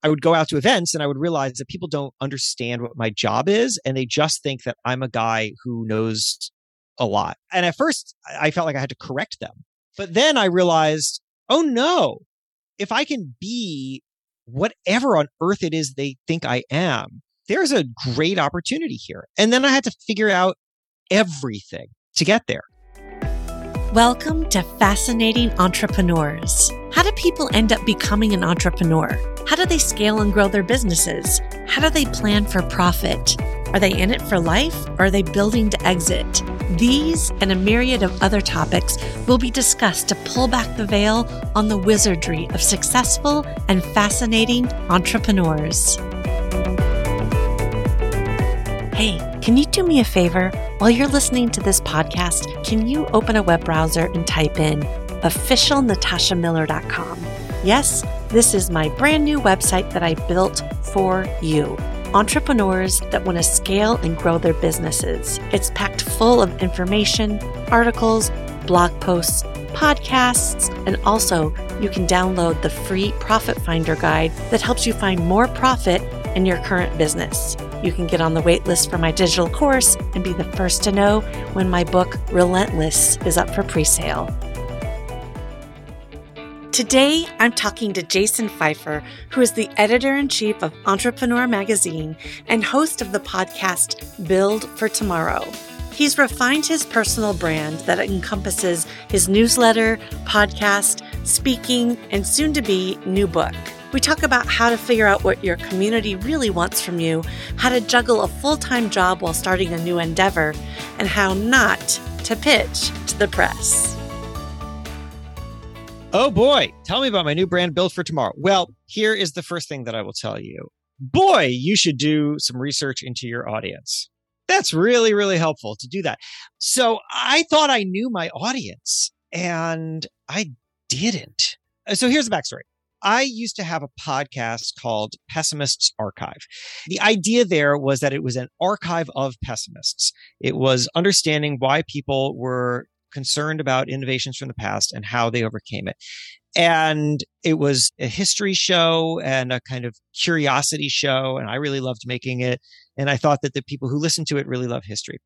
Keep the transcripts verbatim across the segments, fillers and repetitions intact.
I would go out to events and I would realize that people don't understand what my job is. And they just think that I'm a guy who knows a lot. And at first, I felt like I had to correct them. But then I realized, oh no, if I can be whatever on earth it is they think I am, there's a great opportunity here. And then I had to figure out everything to get there. Welcome to Fascinating Entrepreneurs. How do people end up becoming an entrepreneur? How do they scale and grow their businesses? How do they plan for profit? Are they in it for life, or are they building to exit? These and a myriad of other topics will be discussed to pull back the veil on the wizardry of successful and fascinating entrepreneurs. Hey, can you do me a favor? While you're listening to this podcast, can you open a web browser and type in official natasha miller dot com? Yes, this is my brand new website that I built for you. Entrepreneurs that want to scale and grow their businesses. It's packed full of information, articles, blog posts, podcasts, and also you can download the free Profit Finder guide that helps you find more profit in your current business. You can get on the wait list for my digital course and be the first to know when my book, Relentless, is up for pre-sale. Today, I'm talking to Jason Pfeiffer, who is the editor-in-chief of Entrepreneur Magazine and host of the podcast Build for Tomorrow. He's refined his personal brand that encompasses his newsletter, podcast, speaking, and soon-to-be new book. We talk about how to figure out what your community really wants from you, how to juggle a full-time job while starting a new endeavor, and how not to pitch to the press. Oh boy, tell me about my new brand, Build for Tomorrow. Well, here is the first thing that I will tell you. Boy, you should do some research into your audience. That's really, really helpful to do that. So I thought I knew my audience and I didn't. So here's the backstory. I used to have a podcast called Pessimists Archive. The idea there was that it was an archive of pessimists. It was understanding why people were concerned about innovations from the past and how they overcame it. And it was a history show and a kind of curiosity show. And I really loved making it. And I thought that the people who listened to it really love history.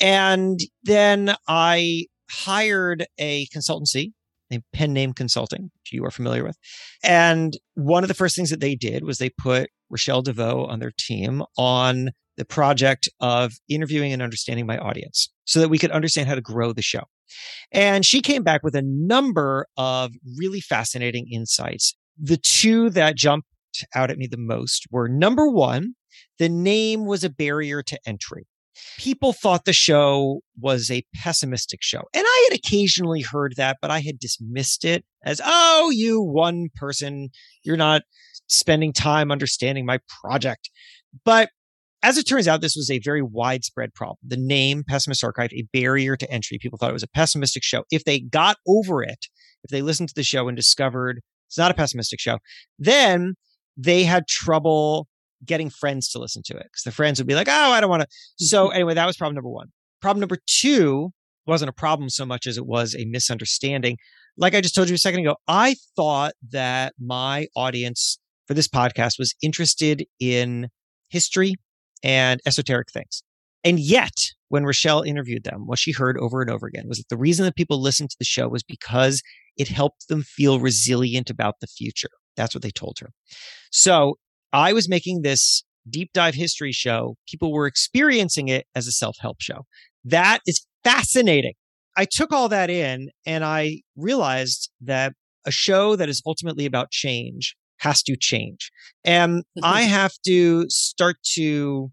And then I hired a consultancy named Pen Name Consulting, which you are familiar with. And one of the first things that they did was they put Rochelle DeVoe on their team on the project of interviewing and understanding my audience so that we could understand how to grow the show. And she came back with a number of really fascinating insights. The two that jumped out at me the most were, number one, the name was a barrier to entry. People thought the show was a pessimistic show. And I had occasionally heard that, but I had dismissed it as, oh, you one person, you're not spending time understanding my project. But as it turns out, this was a very widespread problem. The name Pessimist Archive, a barrier to entry. People thought it was a pessimistic show. If they got over it, if they listened to the show and discovered it's not a pessimistic show, then they had trouble getting friends to listen to it because the friends would be like, oh, I don't want to. So anyway, that was problem number one. Problem number two wasn't a problem so much as it was a misunderstanding. Like I just told you a second ago, I thought that my audience for this podcast was interested in history and esoteric things. And yet, when Rochelle interviewed them, what she heard over and over again was that the reason that people listened to the show was because it helped them feel resilient about the future. That's what they told her. So I was making this deep dive history show. People were experiencing it as a self-help show. That is fascinating. I took all that in and I realized that a show that is ultimately about change has to change. And I have to start to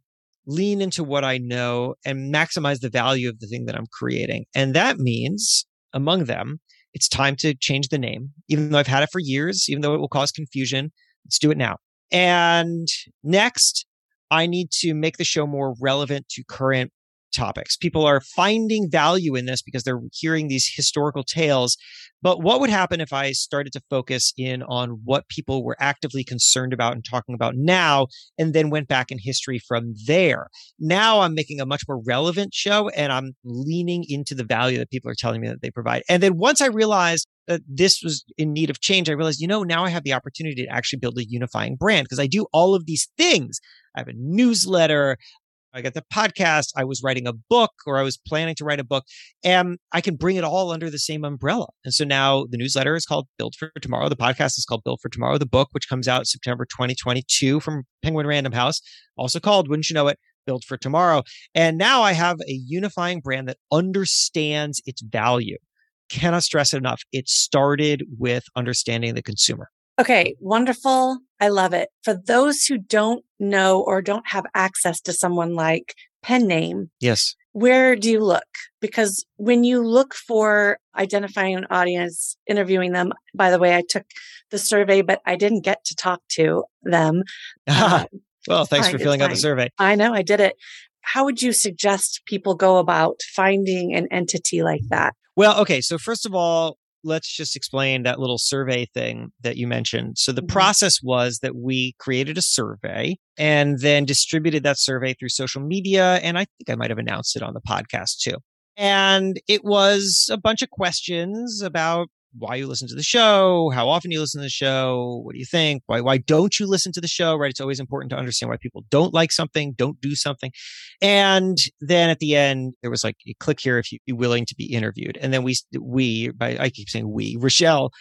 lean into what I know and maximize the value of the thing that I'm creating. And that means, among them, it's time to change the name. Even though I've had it for years, even though it will cause confusion, let's do it now. And next, I need to make the show more relevant to current topics. People are finding value in this because they're hearing these historical tales. But what would happen if I started to focus in on what people were actively concerned about and talking about now, and then went back in history from there? Now I'm making a much more relevant show and I'm leaning into the value that people are telling me that they provide. And then once I realized uh, this was in need of change, I realized, you know, now I have the opportunity to actually build a unifying brand because I do all of these things. I have a newsletter. I got the podcast. I was writing a book, or I was planning to write a book, and I can bring it all under the same umbrella. And so now the newsletter is called Build for Tomorrow. The podcast is called Build for Tomorrow. The book, which comes out September twenty twenty-two from Penguin Random House, also called, wouldn't you know it, Build for Tomorrow. And now I have a unifying brand that understands its value. Cannot stress it enough. It started with understanding the consumer. Okay, wonderful. I love it. For those who don't know or don't have access to someone like Pen Name, yes, where do you look? Because when you look for identifying an audience, interviewing them, by the way, I took the survey, but I didn't get to talk to them. Ah, um, well, thanks fine, for filling out the survey. I know, I did it. How would you suggest people go about finding an entity like that? Well, okay. So first of all, let's just explain that little survey thing that you mentioned. So the mm-hmm. process was that we created a survey and then distributed that survey through social media. And I think I might have announced it on the podcast too. And it was a bunch of questions about why you listen to the show, how often you listen to the show, what do you think, why why don't you listen to the show, right? It's always important to understand why people don't like something, don't do something. And then at the end, there was like, you click here if you're willing to be interviewed. And then we, we by, I keep saying we, Rochelle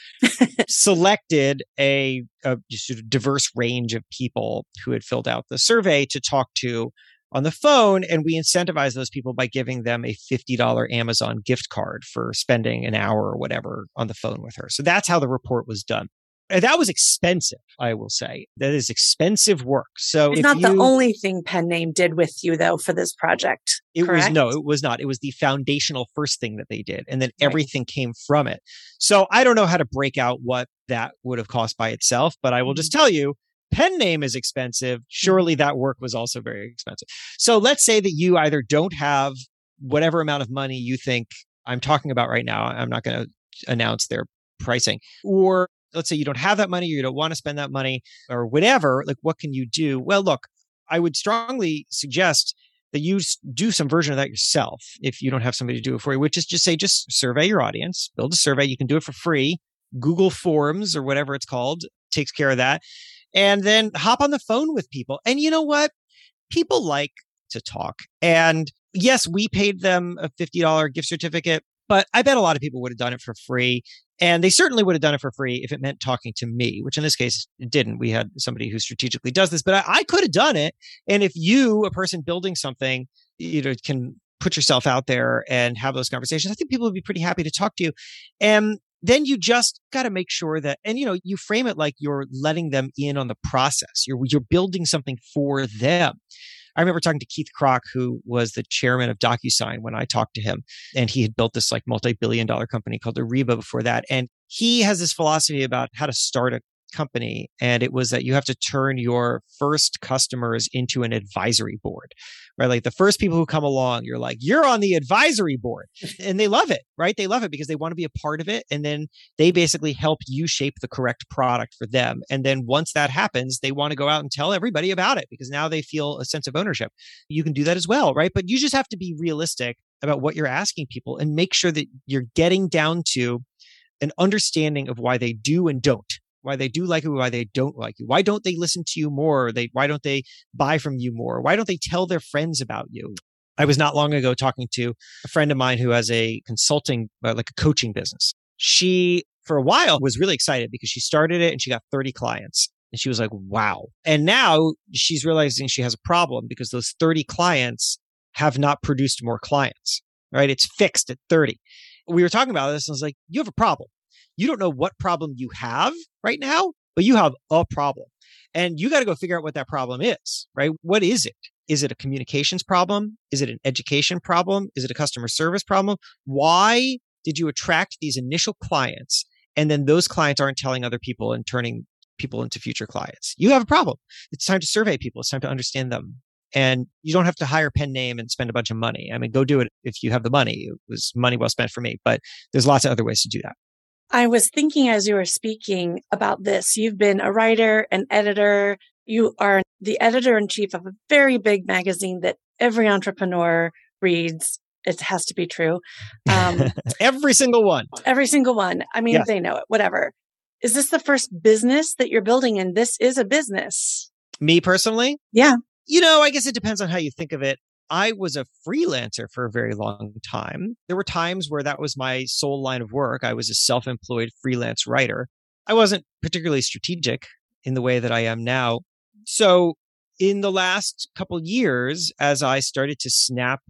selected a, a sort of diverse range of people who had filled out the survey to talk to on the phone, and we incentivize those people by giving them a fifty dollars Amazon gift card for spending an hour or whatever on the phone with her. So that's how the report was done. And that was expensive, I will say. That is expensive work. So it's not you, the only thing Pen Name did with you, though, for this project. It correct? was no, it was not. It was the foundational first thing that they did, and then right. everything came from it. So I don't know how to break out what that would have cost by itself, but I will just tell you, Pen Name is expensive. Surely that work was also very expensive. So let's say that you either don't have whatever amount of money you think I'm talking about right now. I'm not going to announce their pricing. Or let's say you don't have that money, or you don't want to spend that money, or whatever. Like, what can you do? Well, look, I would strongly suggest that you do some version of that yourself if you don't have somebody to do it for you, which is just say, just survey your audience, build a survey. You can do it for free. Google Forms or whatever it's called takes care of that. And then hop on the phone with people. And you know what? People like to talk. And yes, we paid them a fifty dollars gift certificate, but I bet a lot of people would have done it for free. And they certainly would have done it for free if it meant talking to me, which in this case it didn't. We had somebody who strategically does this, but I, I could have done it. And if you, a person building something, you know, can put yourself out there and have those conversations, I think people would be pretty happy to talk to you. And then you just got to make sure that, and you know, you frame it like you're letting them in on the process. You're you're building something for them. I remember talking to Keith Kroc, who was the chairman of DocuSign when I talked to him, and he had built this like multi-billion dollar company called Ariba before that. And he has this philosophy about how to start a company. And it was that you have to turn your first customers into an advisory board, right? Like the first people who come along, you're like, you're on the advisory board, and they love it, right? They love it because they want to be a part of it. And then they basically help you shape the correct product for them. And then once that happens, they want to go out and tell everybody about it because now they feel a sense of ownership. You can do that as well, right? But you just have to be realistic about what you're asking people and make sure that you're getting down to an understanding of why they do and don't. Why they do like you, why they don't like you. Why don't they listen to you more? They, why don't they buy from you more? Why don't they tell their friends about you? I was not long ago talking to a friend of mine who has a consulting, uh, like a coaching business. She, for a while, was really excited because she started it and she got thirty clients. And she was like, wow. And now she's realizing she has a problem because those thirty clients have not produced more clients, right? It's fixed at thirty. We were talking about this and I was like, you have a problem. You don't know what problem you have right now, but you have a problem. And you got to go figure out what that problem is, right? What is it? Is it a communications problem? Is it an education problem? Is it a customer service problem? Why did you attract these initial clients and then those clients aren't telling other people and turning people into future clients? You have a problem. It's time to survey people. It's time to understand them. And you don't have to hire Pen Name and spend a bunch of money. I mean, go do it if you have the money. It was money well spent for me, but there's lots of other ways to do that. I was thinking as you were speaking about this, you've been a writer, an editor. You are the editor in chief of a very big magazine that every entrepreneur reads. it has to be true. Um, every single one. Every single one. I mean, yes. They know it, whatever. Is this the first business that you're building? And this is a business. Me personally? Yeah. You know, I guess it depends on how you think of it. I was a freelancer for a very long time. There were times where that was my sole line of work. I was a self-employed freelance writer. I wasn't particularly strategic in the way that I am now. So in the last couple of years, as I started to snap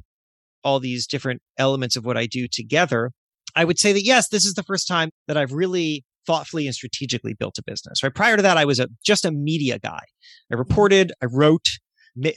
all these different elements of what I do together, I would say that, yes, this is the first time that I've really thoughtfully and strategically built a business. Right? Prior to that, I was a, just a media guy. I reported, I wrote.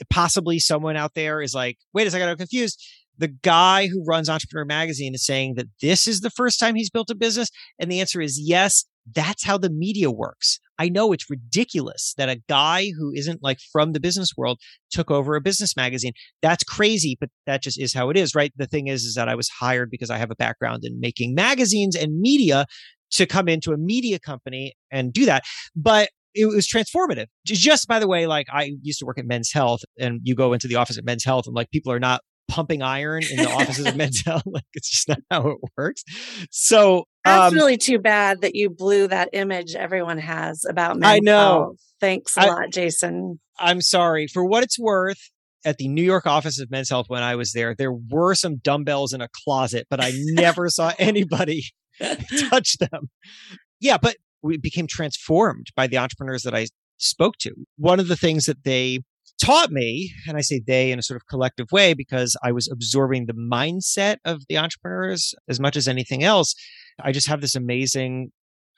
Possibly someone out there is like, wait a second, I'm confused. The guy who runs Entrepreneur Magazine is saying that this is the first time he's built a business. And the answer is yes, that's how the media works. I know it's ridiculous that a guy who isn't like from the business world took over a business magazine. That's crazy, but that just is how it is, right? The thing is, is that I was hired because I have a background in making magazines and media to come into a media company and do that. But it was transformative. Just by the way, like I used to work at Men's Health, and you go into the office at Men's Health and like people are not pumping iron in the offices of Men's Health. Like it's just not how it works. So that's um, really too bad that you blew that image everyone has about Men's I know. Health. Thanks a I, lot, Jason. I'm sorry. For what it's worth, at the New York office of Men's Health when I was there, there were some dumbbells in a closet, but I never saw anybody touch them. Yeah, but we became transformed by the entrepreneurs that I spoke to. One of the things that they taught me, and I say they in a sort of collective way because I was absorbing the mindset of the entrepreneurs as much as anything else. I just have this amazing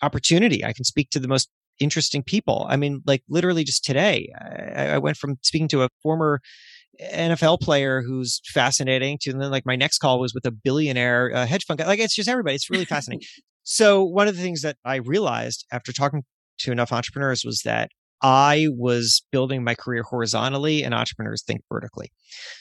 opportunity. I can speak to the most interesting people. I mean, like literally just today, I, I went from speaking to a former N F L player who's fascinating to then like my next call was with a billionaire uh, hedge fund guy. Like it's just everybody. It's really fascinating. So one of the things that I realized after talking to enough entrepreneurs was that I was building my career horizontally and entrepreneurs think vertically.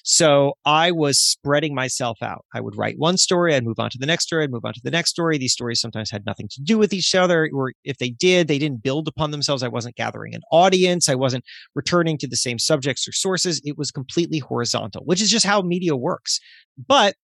So I was spreading myself out. I would write one story, I'd move on to the next story, I'd move on to the next story. These stories sometimes had nothing to do with each other, or if they did, they didn't build upon themselves. I wasn't gathering an audience. I wasn't returning to the same subjects or sources. It was completely horizontal, which is just how media works. But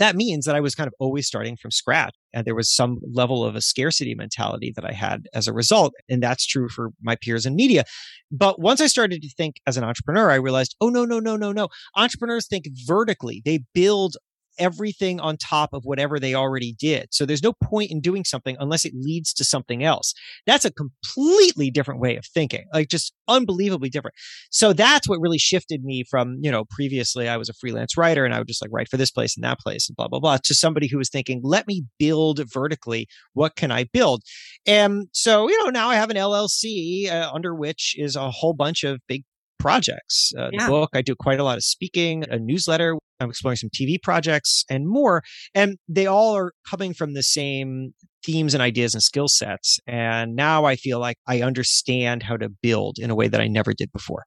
that means that I was kind of always starting from scratch. And there was some level of a scarcity mentality that I had as a result. And that's true for my peers in media. But once I started to think as an entrepreneur, I realized, oh, no, no, no, no, no. Entrepreneurs think vertically. They build everything on top of whatever they already did. So there's no point in doing something unless it leads to something else. That's a completely different way of thinking, like just unbelievably different. So that's what really shifted me from, you know, previously I was a freelance writer and I would just like write for this place and that place and blah, blah, blah, to somebody who was thinking, let me build vertically. What can I build? And so, you know, now I have an L L C uh, under which is a whole bunch of big projects. Uh, yeah. The book, I do quite a lot of speaking, a newsletter. I'm exploring some T V projects and more. And they all are coming from the same themes and ideas and skill sets. And now I feel like I understand how to build in a way that I never did before.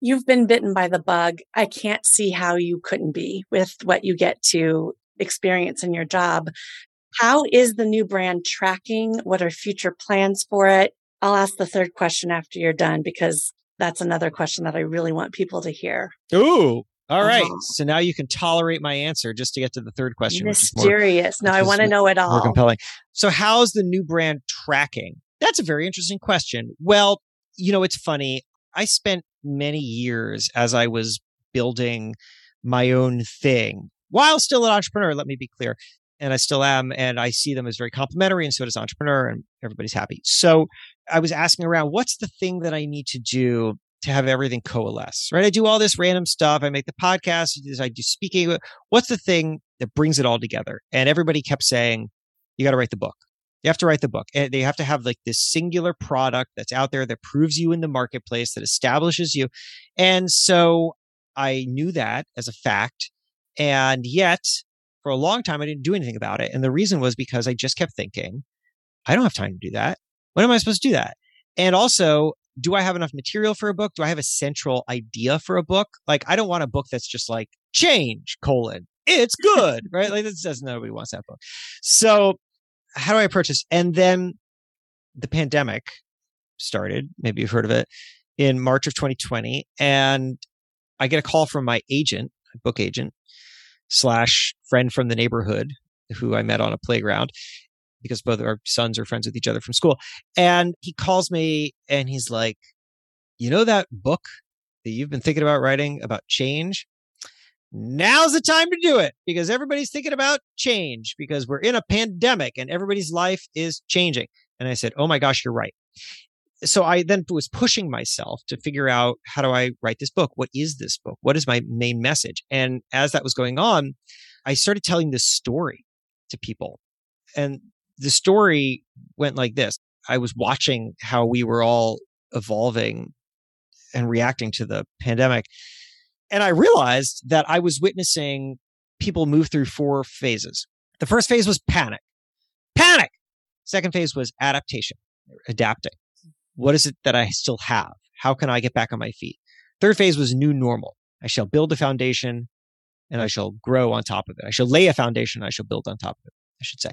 You've been bitten by the bug. I can't see how you couldn't be with what you get to experience in your job. How is the new brand tracking? What are future plans for it? I'll ask the third question after you're done, because that's another question that I really want people to hear. Ooh. All right. Uh-huh. So now you can tolerate my answer just to get to the third question. Mysterious. More, no, I want to know it all. More compelling. So how's the new brand tracking? That's a very interesting question. Well, you know, it's funny. I spent many years as I was building my own thing while still an entrepreneur, let me be clear. And I still am. And I see them as very complimentary. And so does entrepreneur, and everybody's happy. So I was asking around, what's the thing that I need to do to have everything coalesce, right? I do all this random stuff. I make the podcast. I do speaking. What's the thing that brings it all together? And everybody kept saying, you got to write the book. You have to write the book. And they have to have like this singular product that's out there that proves you in the marketplace, that establishes you. And so I knew that as a fact. And yet for a long time, I didn't do anything about it. And the reason was because I just kept thinking, I don't have time to do that. When am I supposed to do that? And also, do I have enough material for a book? Do I have a central idea for a book? Like, I don't want a book that's just like change, colon, it's good, right? Like, this doesn't, nobody wants that book. So how do I approach this? And then the pandemic started, maybe you've heard of it, in March of twenty twenty. And I get a call from my agent, my book agent, slash friend from the neighborhood who I met on a playground, because both of our sons are friends with each other from school. And he calls me and he's like, you know that book that you've been thinking about writing about change? Now's the time to do it, because everybody's thinking about change, because we're in a pandemic and everybody's life is changing. And I said, oh my gosh, you're right. So I then was pushing myself to figure out, how do I write this book? What is this book? What is my main message? And as that was going on, I started telling this story to people. And the story went like this. I was watching how we were all evolving and reacting to the pandemic. And I realized that I was witnessing people move through four phases. The first phase was panic. Panic! Second phase was adaptation, adapting. What is it that I still have? How can I get back on my feet? Third phase was new normal. I shall build a foundation and I shall grow on top of it. I shall lay a foundation and I shall build on top of it, I should say.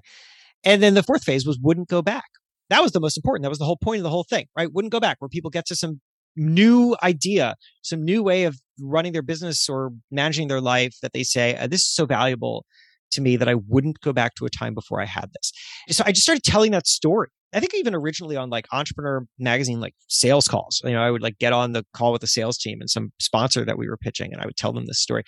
And then the fourth phase was wouldn't go back. That was the most important. That was the whole point of the whole thing, right? Wouldn't go back, where people get to some new idea, some new way of running their business or managing their life that they say, this is so valuable to me that I wouldn't go back to a time before I had this. So I just started telling that story. I think even originally on like Entrepreneur Magazine, like sales calls, you know, I would like get on the call with the sales team and some sponsor that we were pitching, and I would tell them this story.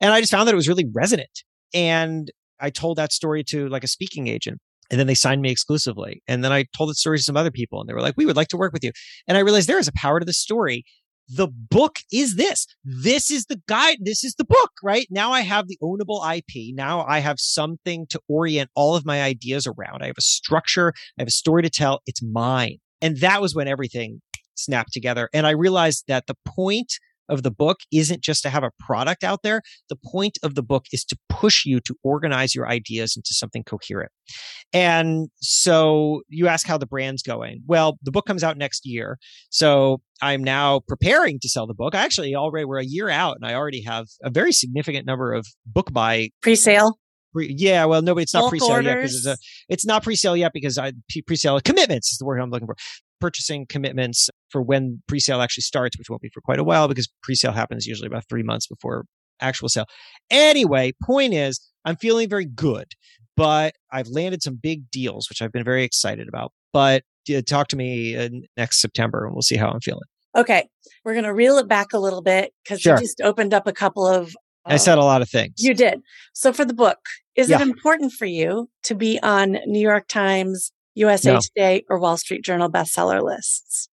And I just found that it was really resonant. And I told that story to like a speaking agent, and then they signed me exclusively. And then I told the story to some other people and they were like, we would like to work with you. And I realized there is a power to the story. The book is this. This is the guide. This is the book, right? Now I have the ownable I P. Now I have something to orient all of my ideas around. I have a structure. I have a story to tell. It's mine. And that was when everything snapped together. And I realized that the point of the book isn't just to have a product out there. The point of the book is to push you to organize your ideas into something coherent. And so you ask how the brand's going. Well, the book comes out next year. So I'm now preparing to sell the book. I actually already, we're a year out and I already have a very significant number of book buy. Pre-sale? Pre- yeah, well, no, but it's not Bulk pre-sale orders. yet. Because it's, a, it's not pre-sale yet because I pre-sale commitments is the word I'm looking for. Purchasing commitments for when pre-sale actually starts, which won't be for quite a while because pre-sale happens usually about three months before actual sale. Anyway, point is, I'm feeling very good, but I've landed some big deals, which I've been very excited about. But uh, talk to me uh, next September and we'll see how I'm feeling. Okay. We're going to reel it back a little bit because sure. you just opened up a couple of... Uh, I said a lot of things. You did. So for the book, is yeah. it important for you to be on New York Times, U S A no. Today, or Wall Street Journal bestseller lists?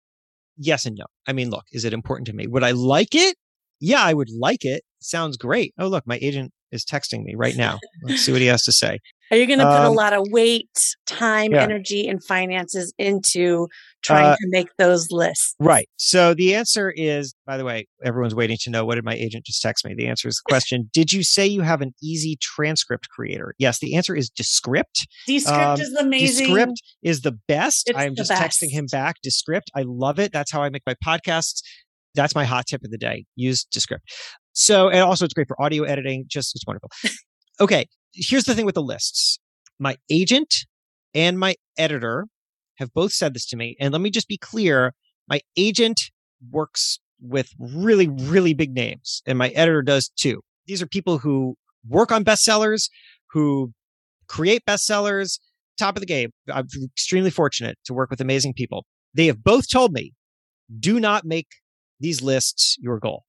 Yes and no. I mean, look, is it important to me? Would I like it? Yeah, I would like it. Sounds great. Oh, look, my agent is texting me right now. Let's see what he has to say. Are you going to um, put a lot of weight, time, yeah. energy, and finances into trying uh, to make those lists? Right. So the answer is, by the way, everyone's waiting to know, what did my agent just text me? The answer is the question, did you say you have an easy transcript creator? Yes, the answer is Descript. Descript um, is amazing. Descript is the best. It's I'm the just best. texting him back. Descript. I love it. That's how I make my podcasts. That's my hot tip of the day. Use Descript. So, and also it's great for audio editing. Just, it's wonderful. Okay. Here's the thing with the lists. My agent and my editor have both said this to me. And let me just be clear. My agent works with really, really big names. And my editor does too. These are people who work on bestsellers, who create bestsellers, top of the game. I'm extremely fortunate to work with amazing people. They have both told me, do not make these lists your goal.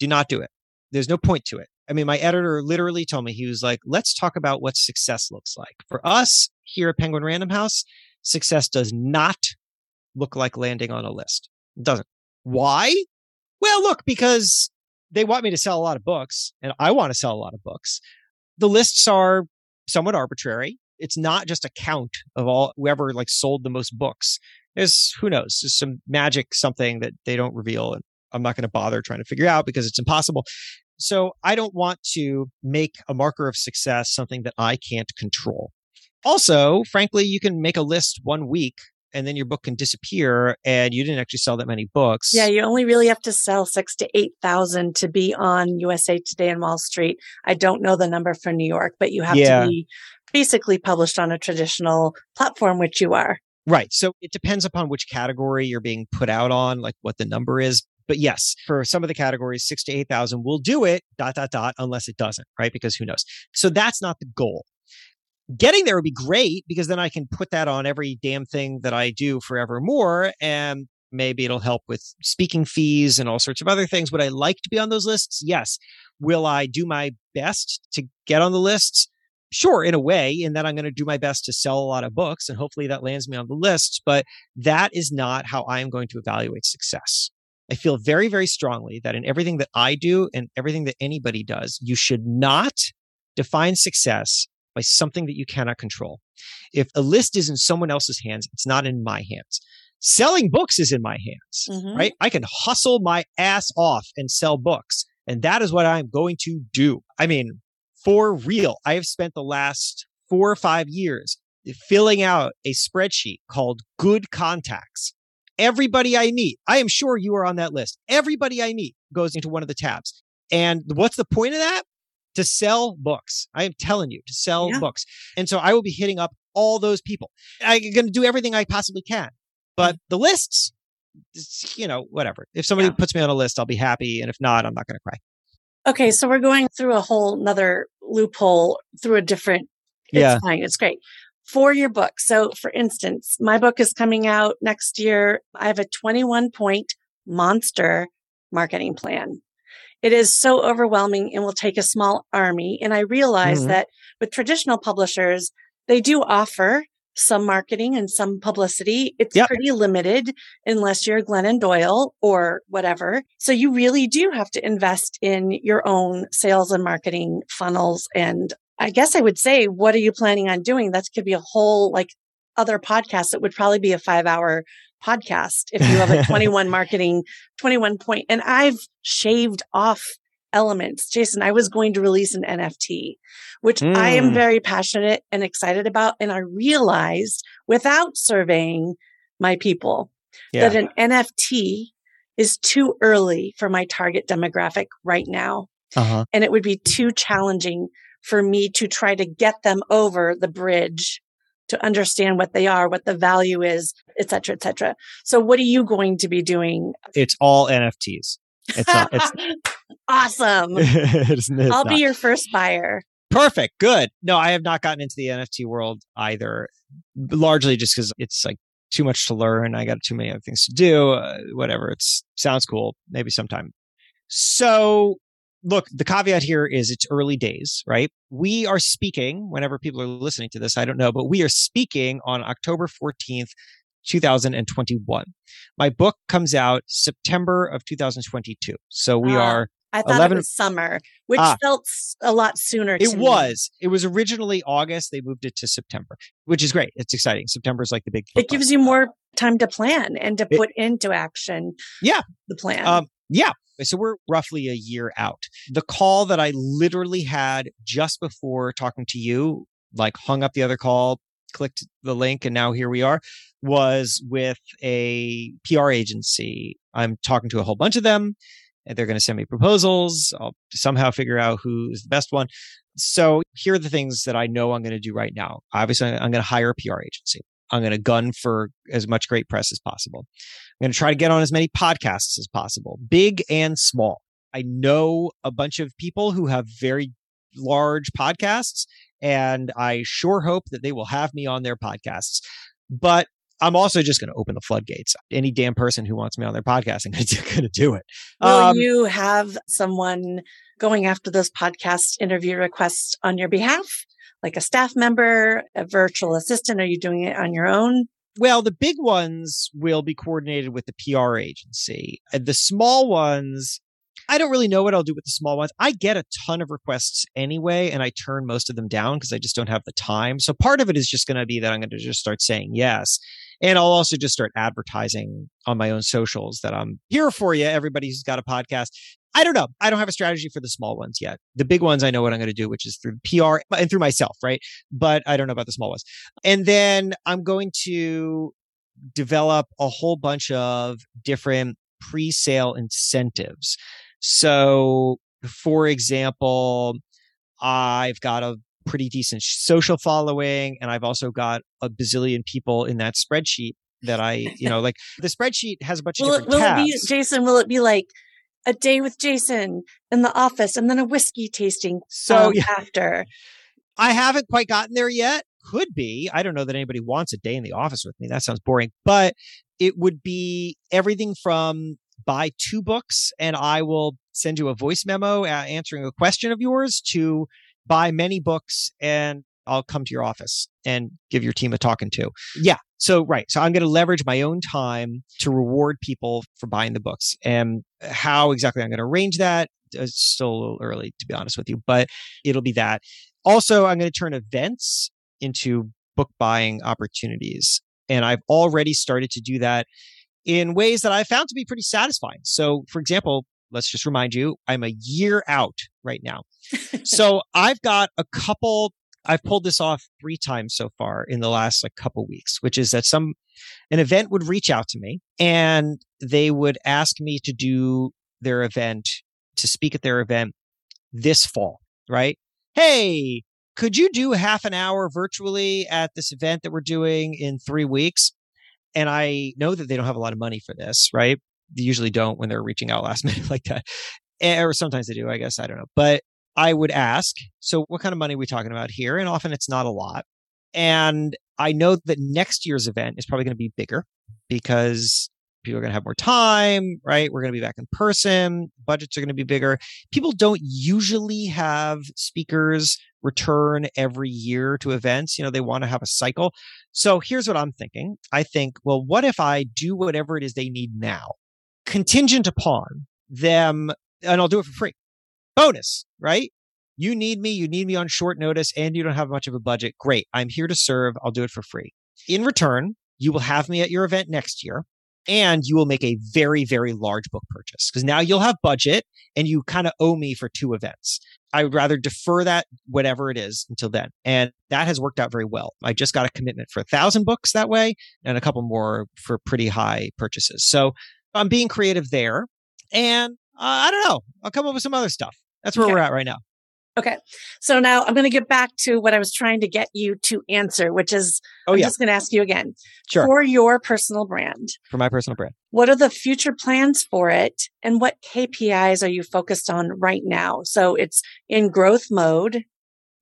Do not do it. There's no point to it. I mean, my editor literally told me, he was like, let's talk about what success looks like. For us here at Penguin Random House, success does not look like landing on a list. It doesn't. Why? Well, look, because they want me to sell a lot of books and I want to sell a lot of books. The lists are somewhat arbitrary. It's not just a count of all whoever like sold the most books. There's, who knows, there's some magic something that they don't reveal. And I'm not going to bother trying to figure out because it's impossible. So I don't want to make a marker of success something that I can't control. Also, frankly, you can make a list one week and then your book can disappear and you didn't actually sell that many books. Yeah, you only really have to sell six to eight thousand to be on U S A Today and Wall Street. I don't know the number for New York, but you have yeah. to be basically published on a traditional platform, which you are. Right. So it depends upon which category you're being put out on, like what the number is. But yes, for some of the categories, six to eight thousand, we'll do it, dot, dot, dot, unless it doesn't, right? Because who knows? So that's not the goal. Getting there would be great because then I can put that on every damn thing that I do forevermore. And maybe it'll help with speaking fees and all sorts of other things. Would I like to be on those lists? Yes. Will I do my best to get on the lists? Sure, in a way, in that I'm going to do my best to sell a lot of books and hopefully that lands me on the lists. But that is not how I'm going to evaluate success. I feel very, very strongly that in everything that I do and everything that anybody does, you should not define success by something that you cannot control. If a list is in someone else's hands, it's not in my hands. Selling books is in my hands, mm-hmm. right? I can hustle my ass off and sell books. And that is what I'm going to do. I mean, for real, I have spent the last four or five years filling out a spreadsheet called Good Contacts. Everybody I meet, I am sure you are on that list. Everybody I meet goes into one of the tabs. And what's the point of that? To sell books. I am telling you, to sell yeah. books. And so I will be hitting up all those people. I'm going to do everything I possibly can. But the lists, you know, whatever. If somebody yeah. puts me on a list, I'll be happy. And if not, I'm not going to cry. Okay. So we're going through a whole nother loophole through a different, it's yeah. fine. It's great. For your book. So for instance, my book is coming out next year. I have a twenty-one point monster marketing plan. It is so overwhelming and will take a small army. And I realize mm-hmm. that with traditional publishers, they do offer some marketing and some publicity. It's yep. pretty limited unless you're Glennon Doyle or whatever. So you really do have to invest in your own sales and marketing funnels. And I guess I would say, what are you planning on doing? That could be a whole like other podcast. It would probably be a five hour podcast if you have a twenty-one marketing, twenty-one point. And I've shaved off elements. Jason, I was going to release an N F T, which mm. I am very passionate and excited about. And I realized without surveying my people yeah. that an N F T is too early for my target demographic right now. Uh-huh. And it would be too challenging for me to try to get them over the bridge to understand what they are, what the value is, et cetera, et cetera. So what are you going to be doing? It's all N F Ts. It's not, it's awesome. it's, it's I'll not. be your first buyer. Perfect. Good. No, I have not gotten into the N F T world either, largely just because it's like too much to learn. I got too many other things to do, uh, whatever. It sounds cool. Maybe sometime. So look, the caveat here is it's early days, right? We are speaking, whenever people are listening to this, I don't know, but we are speaking on October fourteenth, two thousand twenty-one. My book comes out September of two thousand twenty-two. So we ah, are I thought eleven... it was summer, which ah, felt a lot sooner. It to was. Me. It was originally August. They moved it to September, which is great. It's exciting. September is like the big... It gives month. You more time to plan and to it, put into action yeah, the plan. Um, yeah. So we're roughly a year out. The call that I literally had just before talking to you, like hung up the other call, clicked the link, and now here we are, was with a P R agency. I'm talking to a whole bunch of them, and they're going to send me proposals. I'll somehow figure out who's the best one. So here are the things that I know I'm going to do right now. Obviously, I'm going to hire a P R agency. I'm going to gun for as much great press as possible. I'm going to try to get on as many podcasts as possible, big and small. I know a bunch of people who have very large podcasts, and I sure hope that they will have me on their podcasts. But I'm also just going to open the floodgates. Any damn person who wants me on their podcast, I'm going to do it. Will um, you have someone going after those podcast interview requests on your behalf, like a staff member, a virtual assistant? Are you doing it on your own? Well, the big ones will be coordinated with the P R agency. The small ones, I don't really know what I'll do with the small ones. I get a ton of requests anyway, and I turn most of them down because I just don't have the time. So part of it is just going to be that I'm going to just start saying yes. And I'll also just start advertising on my own socials that I'm here for you. Everybody who's got a podcast. I don't know. I don't have a strategy for the small ones yet. The big ones, I know what I'm going to do, which is through P R and through myself, right? But I don't know about the small ones. And then I'm going to develop a whole bunch of different pre-sale incentives. So, for example, I've got a pretty decent social following, and I've also got a bazillion people in that spreadsheet that I, you know, like the spreadsheet has a bunch of will different it, will tabs. It be, Jason, will it be like a day with Jason in the office and then a whiskey tasting so um, yeah. after? I haven't quite gotten there yet. Could be. I don't know that anybody wants a day in the office with me. That sounds boring, but it would be everything from buy two books and I will send you a voice memo answering a question of yours to buy many books and I'll come to your office and give your team a talking to. Yeah. So, right. So I'm going to leverage my own time to reward people for buying the books, and how exactly I'm going to arrange that is still a little early, to be honest with you, but it'll be that. Also, I'm going to turn events into book buying opportunities. And I've already started to do that in ways that I found to be pretty satisfying. So, for example, let's just remind you, I'm a year out right now. So I've got a couple, I've pulled this off three times so far in the last like couple weeks, which is that some, an event would reach out to me and they would ask me to do their event, to speak at their event this fall, right? Hey, could you do half an hour virtually at this event that we're doing in three weeks? And I know that they don't have a lot of money for this, right? They usually don't when they're reaching out last minute like that. Or sometimes they do, I guess. I don't know. But I would ask, so what kind of money are we talking about here? And often it's not a lot. And I know that next year's event is probably going to be bigger because people are going to have more time, right? We're going to be back in person. Budgets are going to be bigger. People don't usually have speakers return every year to events. You know, they want to have a cycle. So here's what I'm thinking. I think, well, what if I do whatever it is they need now, contingent upon them, and I'll do it for free. Bonus, right? You need me. You need me on short notice and you don't have much of a budget. Great. I'm here to serve. I'll do it for free. In return, you will have me at your event next year. And you will make a very, very large book purchase because now you'll have budget and you kind of owe me for two events. I would rather defer that, whatever it is, until then. And that has worked out very well. I just got a commitment for a thousand books that way and a couple more for pretty high purchases. So I'm being creative there. And uh, I don't know, I'll come up with some other stuff. That's where okay. we're at right now. Okay. So now I'm going to get back to what I was trying to get you to answer, which is oh, I'm yeah. just going to ask you again. Sure. For your personal brand. For my personal brand. What are the future plans for it? And what K P Is are you focused on right now? So it's in growth mode.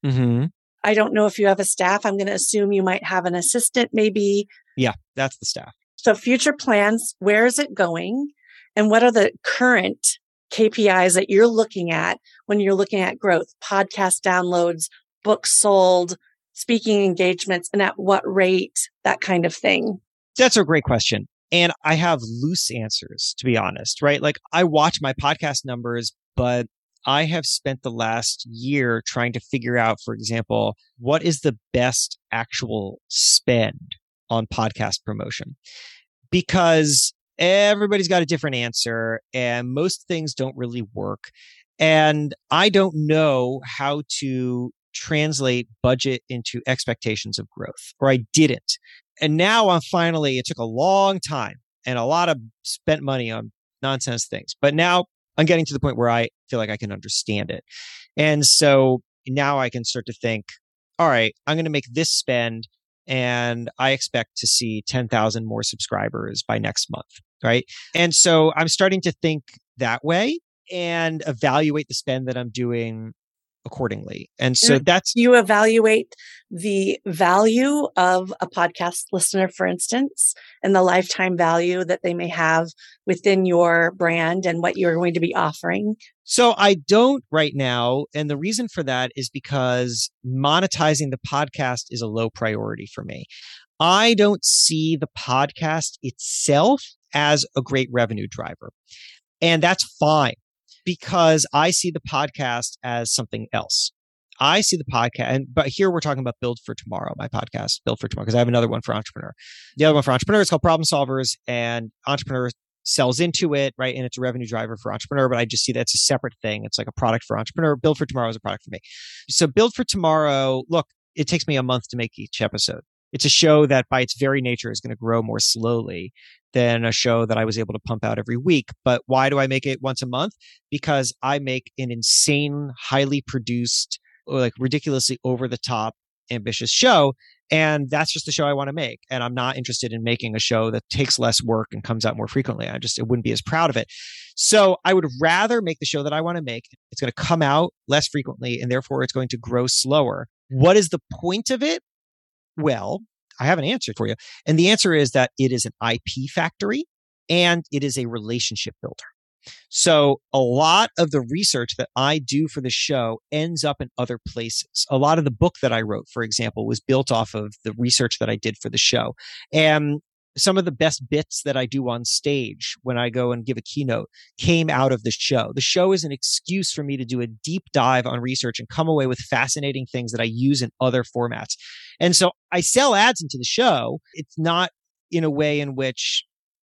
Mm-hmm. I don't know if you have a staff. I'm going to assume you might have an assistant maybe. Yeah, that's the staff. So future plans, where is it going? And what are the current K P Is that you're looking at when you're looking at growth, podcast downloads, books sold, speaking engagements, and at what rate, that kind of thing? That's a great question. And I have loose answers, to be honest, right? Like I watch my podcast numbers, but I have spent the last year trying to figure out, for example, what is the best actual spend on podcast promotion? Because everybody's got a different answer and most things don't really work. And I don't know how to translate budget into expectations of growth, or I didn't. And now I'm finally, it took a long time and a lot of spent money on nonsense things. But now I'm getting to the point where I feel like I can understand it. And so now I can start to think, all right, I'm going to make this spend and I expect to see ten thousand more subscribers by next month. Right. And so I'm starting to think that way and evaluate the spend that I'm doing accordingly. And so that's... You evaluate the value of a podcast listener, for instance, and the lifetime value that they may have within your brand and what you're going to be offering. So I don't right now. And the reason for that is because monetizing the podcast is a low priority for me. I don't see the podcast itself as a great revenue driver. And that's fine, because I see the podcast as something else. I see the podcast, and but here we're talking about Build for Tomorrow, my podcast, Build for Tomorrow, because I have another one for Entrepreneur. The other one for Entrepreneur is called Problem Solvers, and Entrepreneur sells into it, right? And it's a revenue driver for Entrepreneur, but I just see that's a separate thing. It's like a product for Entrepreneur. Build for Tomorrow is a product for me. So Build for Tomorrow, look, it takes me a month to make each episode. It's a show that by its very nature is going to grow more slowly than a show that I was able to pump out every week. But why do I make it once a month? Because I make an insane, highly produced, or like ridiculously over the top, ambitious show. And that's just the show I want to make. And I'm not interested in making a show that takes less work and comes out more frequently. I just, I wouldn't be as proud of it. So I would rather make the show that I want to make. It's going to come out less frequently, and therefore it's going to grow slower. What is the point of it? Well, I have an answer for you. And the answer is that it is an I P factory and it is a relationship builder. So a lot of the research that I do for the show ends up in other places. A lot of the book that I wrote, for example, was built off of the research that I did for the show. And some of the best bits that I do on stage when I go and give a keynote came out of the show. The show is an excuse for me to do a deep dive on research and come away with fascinating things that I use in other formats. And so I sell ads into the show. It's not in a way in which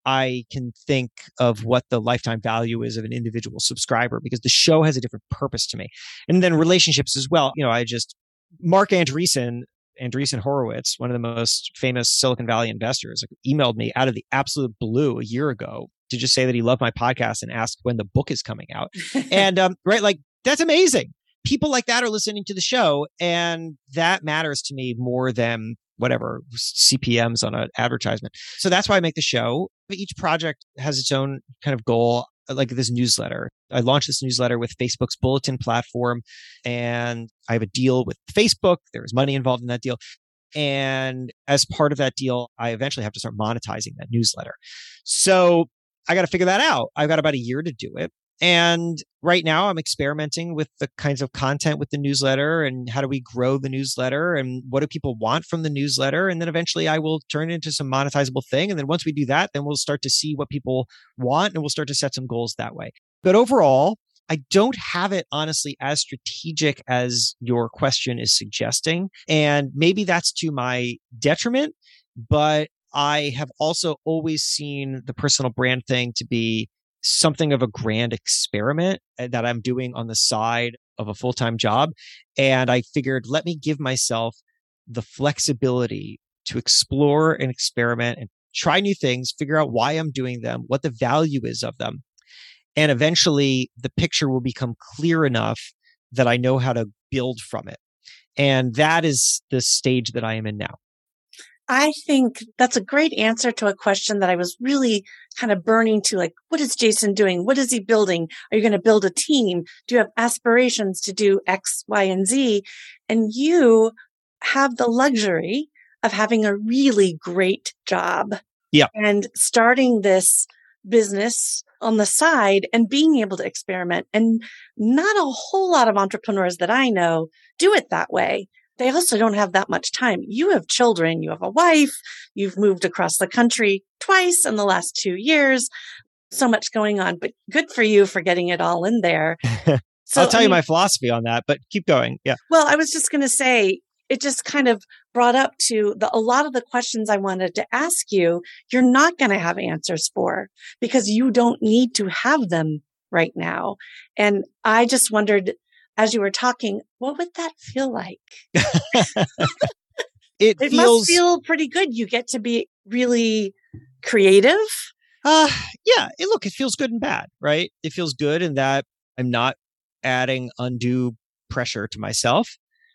I can think of what the lifetime value is of an individual subscriber, because the show has a different purpose to me. And then relationships as well. You know, I just, Mark Andreessen, Andreessen Horowitz, one of the most famous Silicon Valley investors, emailed me out of the absolute blue a year ago to just say that he loved my podcast and asked when the book is coming out. And, um, right, like, that's amazing. People like that are listening to the show. And that matters to me more than whatever C P Ms on an advertisement. So that's why I make the show. But each project has its own kind of goal, like this newsletter. I launched this newsletter with Facebook's Bulletin platform, and I have a deal with Facebook. There was money involved in that deal. And as part of that deal, I eventually have to start monetizing that newsletter. So I got to figure that out. I've got about a year to do it. And right now I'm experimenting with the kinds of content with the newsletter, and how do we grow the newsletter, and what do people want from the newsletter? And then eventually I will turn it into some monetizable thing. And then once we do that, then we'll start to see what people want, and we'll start to set some goals that way. But overall, I don't have it, honestly, as strategic as your question is suggesting. And maybe that's to my detriment, but I have also always seen the personal brand thing to be something of a grand experiment that I'm doing on the side of a full-time job. And I figured, let me give myself the flexibility to explore and experiment and try new things, figure out why I'm doing them, what the value is of them. And eventually the picture will become clear enough that I know how to build from it. And that is the stage that I am in now. I think that's a great answer to a question that I was really kind of burning to, like, what is Jason doing? What is he building? Are you going to build a team? Do you have aspirations to do X, Y, and Z? And you have the luxury of having a really great job. Yeah. And starting this business on the side and being able to experiment. And not a whole lot of entrepreneurs that I know do it that way. They also don't have that much time. You have children, you have a wife, you've moved across the country twice in the last two years. So much going on, but good for you for getting it all in there. So, I'll tell I mean, you my philosophy on that, but keep going. Yeah. Well, I was just going to say, it just kind of brought up to the, a lot of the questions I wanted to ask you, you're not going to have answers for, because you don't need to have them right now. And I just wondered, as you were talking, what would that feel like? it it feels... must feel pretty good. You get to be really creative. Uh, yeah. It, look, it feels good and bad, right? It feels good in that I'm not adding undue pressure to myself.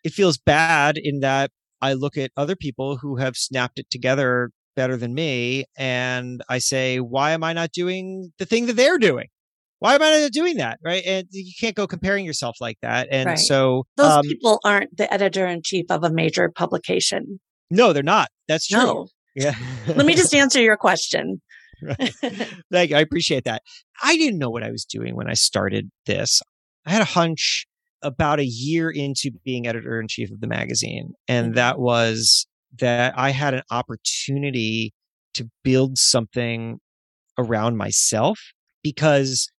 It feels bad in that I look at other people who have snapped it together better than me, and I say, why am I not doing the thing that they're doing? Why am I not doing that? Right. And you can't go comparing yourself like that. And right. so those um, people aren't the editor in chief of a major publication. No, they're not. That's true. No. Yeah. Let me just answer your question. Right. Thank you. I appreciate that. I didn't know what I was doing when I started this. I had a hunch about a year into being editor in chief of the magazine. And that was that I had an opportunity to build something around myself, because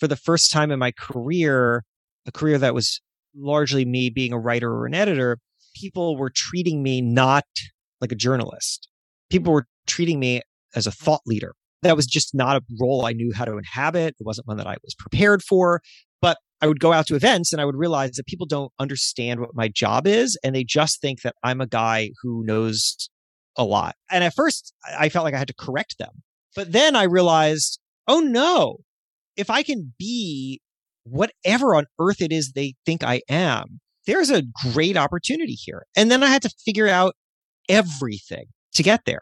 for the first time in my career, a career that was largely me being a writer or an editor, people were treating me not like a journalist. People were treating me as a thought leader. That was just not a role I knew how to inhabit. It wasn't one that I was prepared for. But I would go out to events and I would realize that people don't understand what my job is. And they just think that I'm a guy who knows a lot. And at first, I felt like I had to correct them. But then I realized, oh no. If I can be whatever on earth it is they think I am, there's a great opportunity here. And then I had to figure out everything to get there.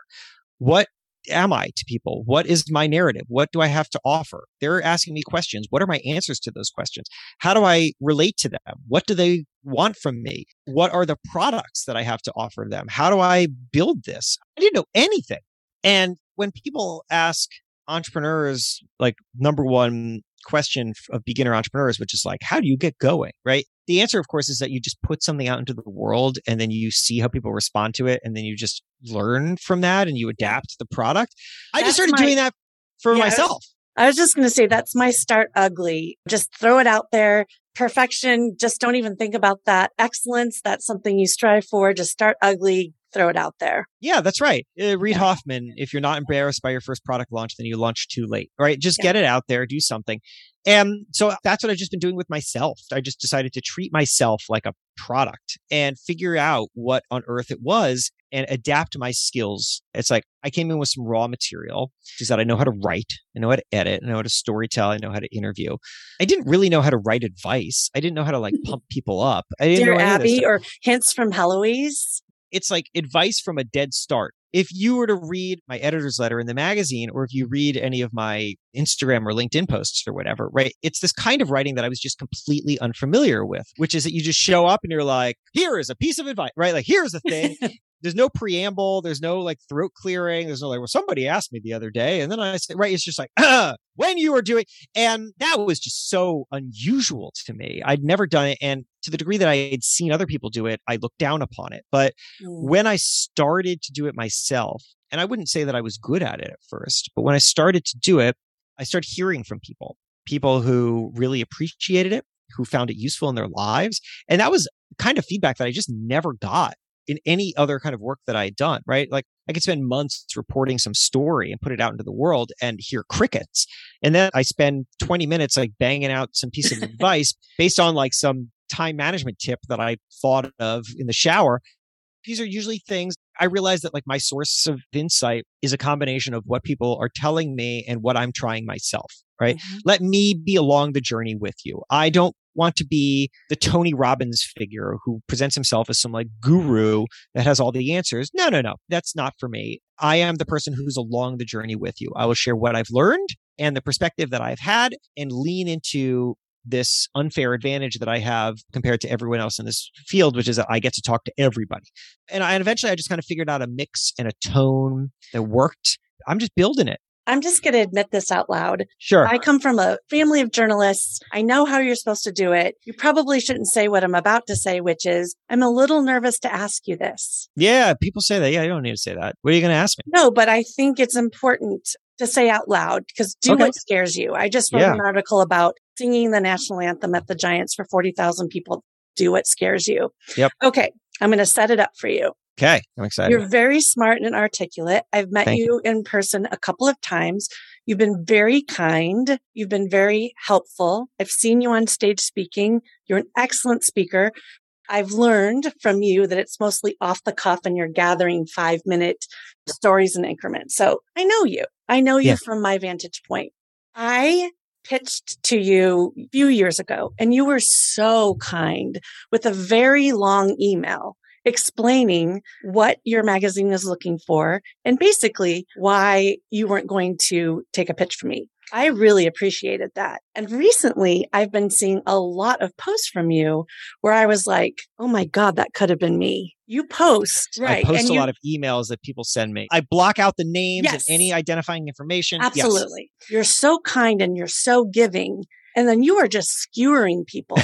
What am I to people? What is my narrative? What do I have to offer? They're asking me questions. What are my answers to those questions? How do I relate to them? What do they want from me? What are the products that I have to offer them? How do I build this? I didn't know anything. And when people ask entrepreneurs, like, number one question of beginner entrepreneurs, which is like, how do you get going? Right? The answer, of course, is that you just put something out into the world and then you see how people respond to it. And then you just learn from that and you adapt the product. That's I just started my, doing that for yeah, myself. I was, I was just going to say, that's my start ugly. Just throw it out there. Perfection. Just don't even think about that. Excellence. That's something you strive for. Just start ugly. Throw it out there. Yeah, that's right. Uh, Reid yeah. Hoffman, if you're not embarrassed by your first product launch, then you launch too late, right? Just yeah. get it out there, do something. And so that's what I've just been doing with myself. I just decided to treat myself like a product and figure out what on earth it was and adapt my skills. It's like I came in with some raw material, which is that I know how to write, I know how to edit, I know how to storytell, I know how to interview. I didn't really know how to write advice. I didn't know how to like pump people up. I didn't Dear know Abby or hints from Heloise. It's like advice from a dead start. If you were to read my editor's letter in the magazine, or if you read any of my Instagram or LinkedIn posts or whatever, right? It's this kind of writing that I was just completely unfamiliar with, which is that you just show up and you're like, here is a piece of advice, right? Like, here's the thing. There's no preamble. There's no like throat clearing. There's no like, well, somebody asked me the other day. And then I said, right. It's just like, uh, when you were doing, and that was just so unusual to me. I'd never done it. And to the degree that I had seen other people do it, I looked down upon it. But when I started to do it myself, and I wouldn't say that I was good at it at first, but when I started to do it, I started hearing from people, people who really appreciated it, who found it useful in their lives. And that was kind of feedback that I just never got in any other kind of work that I had done, right? Like I could spend months reporting some story and put it out into the world and hear crickets. And then I spend twenty minutes like banging out some piece of advice based on like some time management tip that I thought of in the shower. These are usually things I realize that like my source of insight is a combination of what people are telling me and what I'm trying myself, right? Mm-hmm. Let me be along the journey with you. I don't want to be the Tony Robbins figure who presents himself as some like guru that has all the answers. No, no, no. That's not for me. I am the person who's along the journey with you. I will share what I've learned and the perspective that I've had and lean into this unfair advantage that I have compared to everyone else in this field, which is that I get to talk to everybody. And, I, and eventually I just kind of figured out a mix and a tone that worked. I'm just building it. I'm just going to admit this out loud. Sure. I come from a family of journalists. I know how you're supposed to do it. You probably shouldn't say what I'm about to say, which is I'm a little nervous to ask you this. Yeah. People say that. Yeah. You don't need to say that. What are you going to ask me? No, but I think it's important to say out loud because do okay. what scares you. I just wrote yeah. an article about singing the national anthem at the Giants for forty thousand people. Do what scares you. Yep. Okay. I'm going to set it up for you. Okay. I'm excited. You're very smart and articulate. I've met Thank you in person a couple of times. You've been very kind. You've been very helpful. I've seen you on stage speaking. You're an excellent speaker. I've learned from you that it's mostly off the cuff and you're gathering five minute stories and increments. So I know you. I know you yeah. from my vantage point. I pitched to you a few years ago and you were so kind with a very long email explaining what your magazine is looking for and basically why you weren't going to take a pitch from me. I really appreciated that. And recently I've been seeing a lot of posts from you where I was like, oh my God, that could have been me. You post, right? I post and a you, lot of emails that people send me. I block out the names yes. and any identifying information. Absolutely. Yes. You're so kind and you're so giving. And then you are just skewering people.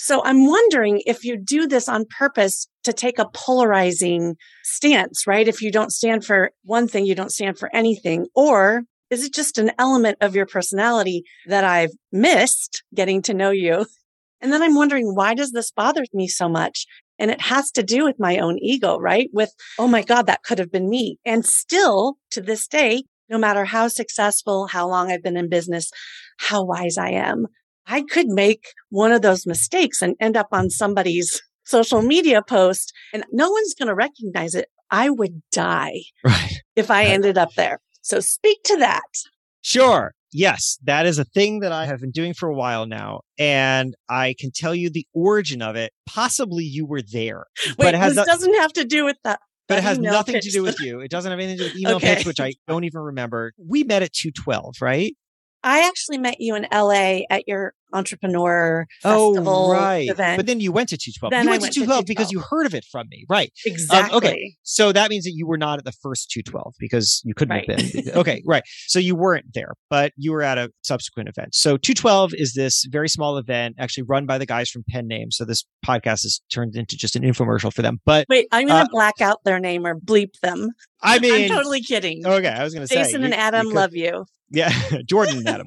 So I'm wondering if you do this on purpose to take a polarizing stance, right? If you don't stand for one thing, you don't stand for anything. Or is it just an element of your personality that I've missed getting to know you? And then I'm wondering, why does this bother me so much? And it has to do with my own ego, right? With, oh my God, that could have been me. And still to this day, no matter how successful, how long I've been in business, how wise I am, I could make one of those mistakes and end up on somebody's social media post and no one's going to recognize it. I would die right. if I right. ended up there. So speak to that. Sure. Yes. That is a thing that I have been doing for a while now. And I can tell you the origin of it. Possibly you were there. Wait, but it has this not- doesn't have to do with that But it has nothing to do with you. It doesn't have anything to do with email okay. pitch, which I don't even remember. We met at two twelve, right? I actually met you in L A at your entrepreneur festival oh, right. event. But then you went to two twelve. Then you went, went to two twelve because you heard of it from me, right? Exactly. Um, okay, so that means that you were not at the first two twelve because you couldn't right. have been. Okay, right. So you weren't there, but you were at a subsequent event. So two twelve is this very small event actually run by the guys from Pen Name. So this podcast has turned into just an infomercial for them. But wait, I'm going to uh, black out their name or bleep them. I mean, I'm totally kidding. Okay, I was going to say. Jason and you, Adam you love you. Yeah, Jordan and Adam.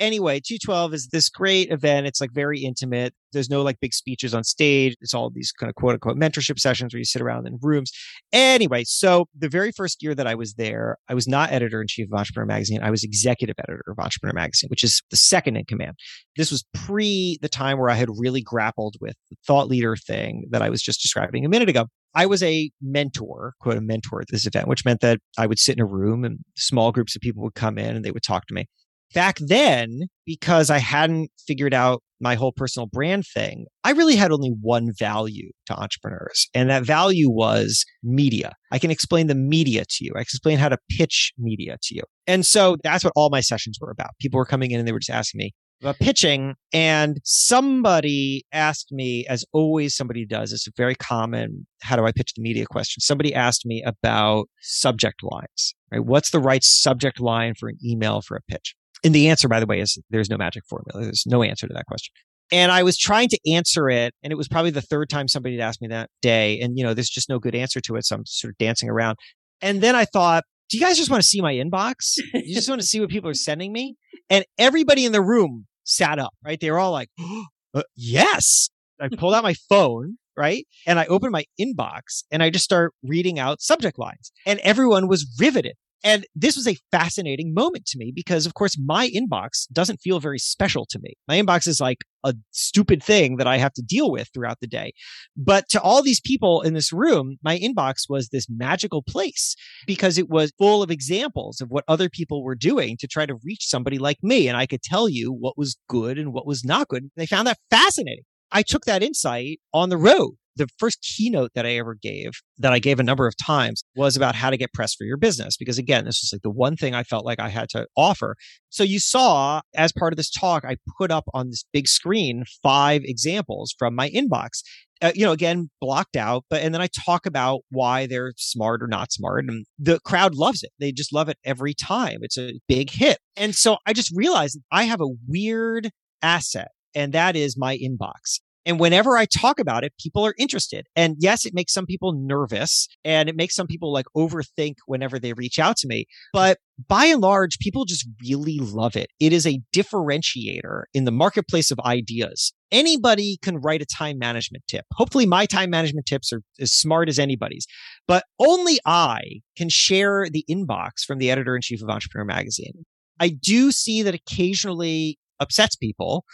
Anyway, two twelve is this great event. It's like very intimate. There's no like big speeches on stage. It's all these kind of quote unquote mentorship sessions where you sit around in rooms. Anyway, so the very first year that I was there, I was not editor in chief of Entrepreneur Magazine. I was executive editor of Entrepreneur Magazine, which is the second in command. This was pre the time where I had really grappled with the thought leader thing that I was just describing a minute ago. I was a mentor, quote, a mentor at this event, which meant that I would sit in a room and small groups of people would come in and they would talk to me. Back then, because I hadn't figured out my whole personal brand thing, I really had only one value to entrepreneurs. And that value was media. I can explain the media to you. I can explain how to pitch media to you. And so that's what all my sessions were about. People were coming in and they were just asking me about pitching. And somebody asked me, as always somebody does, it's a very common, how do I pitch the media question? Somebody asked me about subject lines, right? What's the right subject line for an email for a pitch? And the answer, by the way, is there's no magic formula. There's no answer to that question. And I was trying to answer it. And it was probably the third time somebody had asked me that day. And, you know, there's just no good answer to it. So I'm sort of dancing around. And then I thought, do you guys just want to see my inbox? You just want to see what people are sending me? And everybody in the room sat up, right? They were all like, oh, uh, yes. I pulled out my phone, right? And I opened my inbox and I just start reading out subject lines. And everyone was riveted. And this was a fascinating moment to me because, of course, my inbox doesn't feel very special to me. My inbox is like a stupid thing that I have to deal with throughout the day. But to all these people in this room, my inbox was this magical place because it was full of examples of what other people were doing to try to reach somebody like me. And I could tell you what was good and what was not good. And they found that fascinating. I took that insight on the road. The first keynote that I ever gave, that I gave a number of times, was about how to get press for your business. Because again, this was like the one thing I felt like I had to offer. So you saw, as part of this talk, I put up on this big screen five examples from my inbox. Uh, you know, again, blocked out, but and then I talk about why they're smart or not smart. And the crowd loves it. They just love it every time. It's a big hit. And so I just realized I have a weird asset, and that is my inbox. And whenever I talk about it, people are interested. And yes, it makes some people nervous and it makes some people like overthink whenever they reach out to me. But by and large, people just really love it. It is a differentiator in the marketplace of ideas. Anybody can write a time management tip. Hopefully my time management tips are as smart as anybody's, but only I can share the inbox from the editor-in-chief of Entrepreneur Magazine. I do see that occasionally upsets people.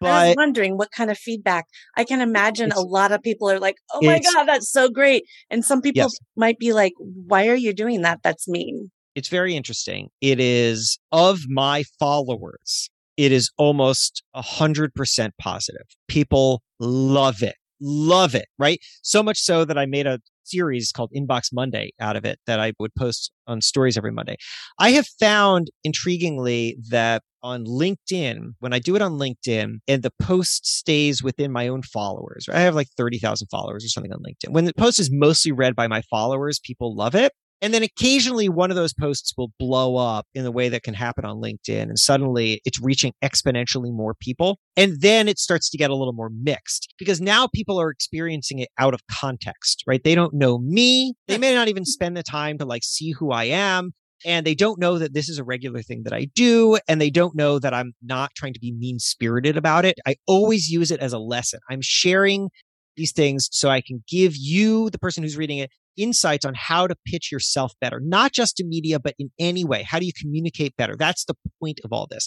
But I was wondering what kind of feedback. I can imagine a lot of people are like, oh my God, that's so great. And some people yes. might be like, why are you doing that? That's mean. It's very interesting. It is, of my followers, it is almost one hundred percent positive. People love it. Love it, right? So much so that I made a series called Inbox Monday out of it that I would post on stories every Monday. I have found, intriguingly, that on LinkedIn, when I do it on LinkedIn and the post stays within my own followers, right? I have like thirty thousand followers or something on LinkedIn. When the post is mostly read by my followers, people love it. And then occasionally one of those posts will blow up in the way that can happen on LinkedIn. And suddenly it's reaching exponentially more people. And then it starts to get a little more mixed because now people are experiencing it out of context, right? They don't know me. They may not even spend the time to like see who I am. And they don't know that this is a regular thing that I do. And they don't know that I'm not trying to be mean-spirited about it. I always use it as a lesson. I'm sharing these things so I can give you, the person who's reading it, insights on how to pitch yourself better, not just to media, but in any way. How do you communicate better? That's the point of all this.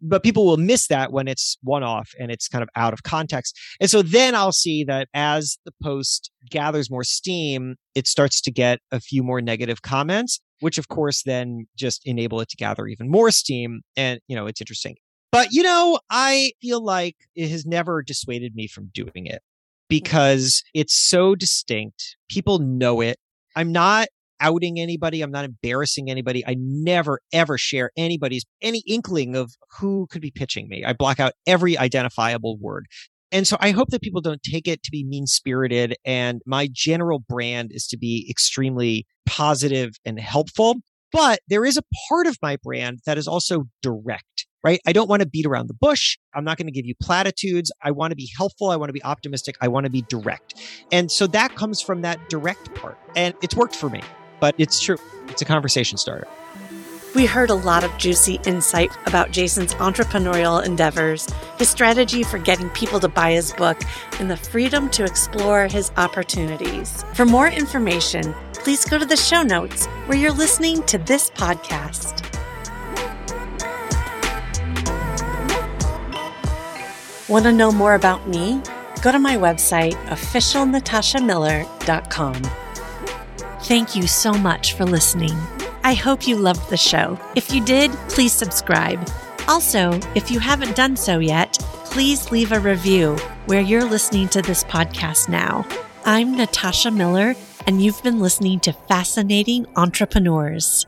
But people will miss that when it's one off and it's kind of out of context. And so then I'll see that as the post gathers more steam, it starts to get a few more negative comments, which of course then just enable it to gather even more steam. And, you know, it's interesting. But, you know, I feel like it has never dissuaded me from doing it. Because it's so distinct. People know it. I'm not outing anybody. I'm not embarrassing anybody. I never, ever share anybody's, any inkling of who could be pitching me. I block out every identifiable word. And so I hope that people don't take it to be mean-spirited. And my general brand is to be extremely positive and helpful. But there is a part of my brand that is also direct, right? I don't want to beat around the bush. I'm not going to give you platitudes. I want to be helpful. I want to be optimistic. I want to be direct. And so that comes from that direct part. And it's worked for me, but it's true. It's a conversation starter. We heard a lot of juicy insight about Jason's entrepreneurial endeavors, his strategy for getting people to buy his book, and the freedom to explore his opportunities. For more information, please go to the show notes where you're listening to this podcast. Want to know more about me? Go to my website, official natasha miller dot com. Thank you so much for listening. I hope you loved the show. If you did, please subscribe. Also, if you haven't done so yet, please leave a review where you're listening to this podcast now. I'm Natasha Miller, and you've been listening to Fascinating Entrepreneurs.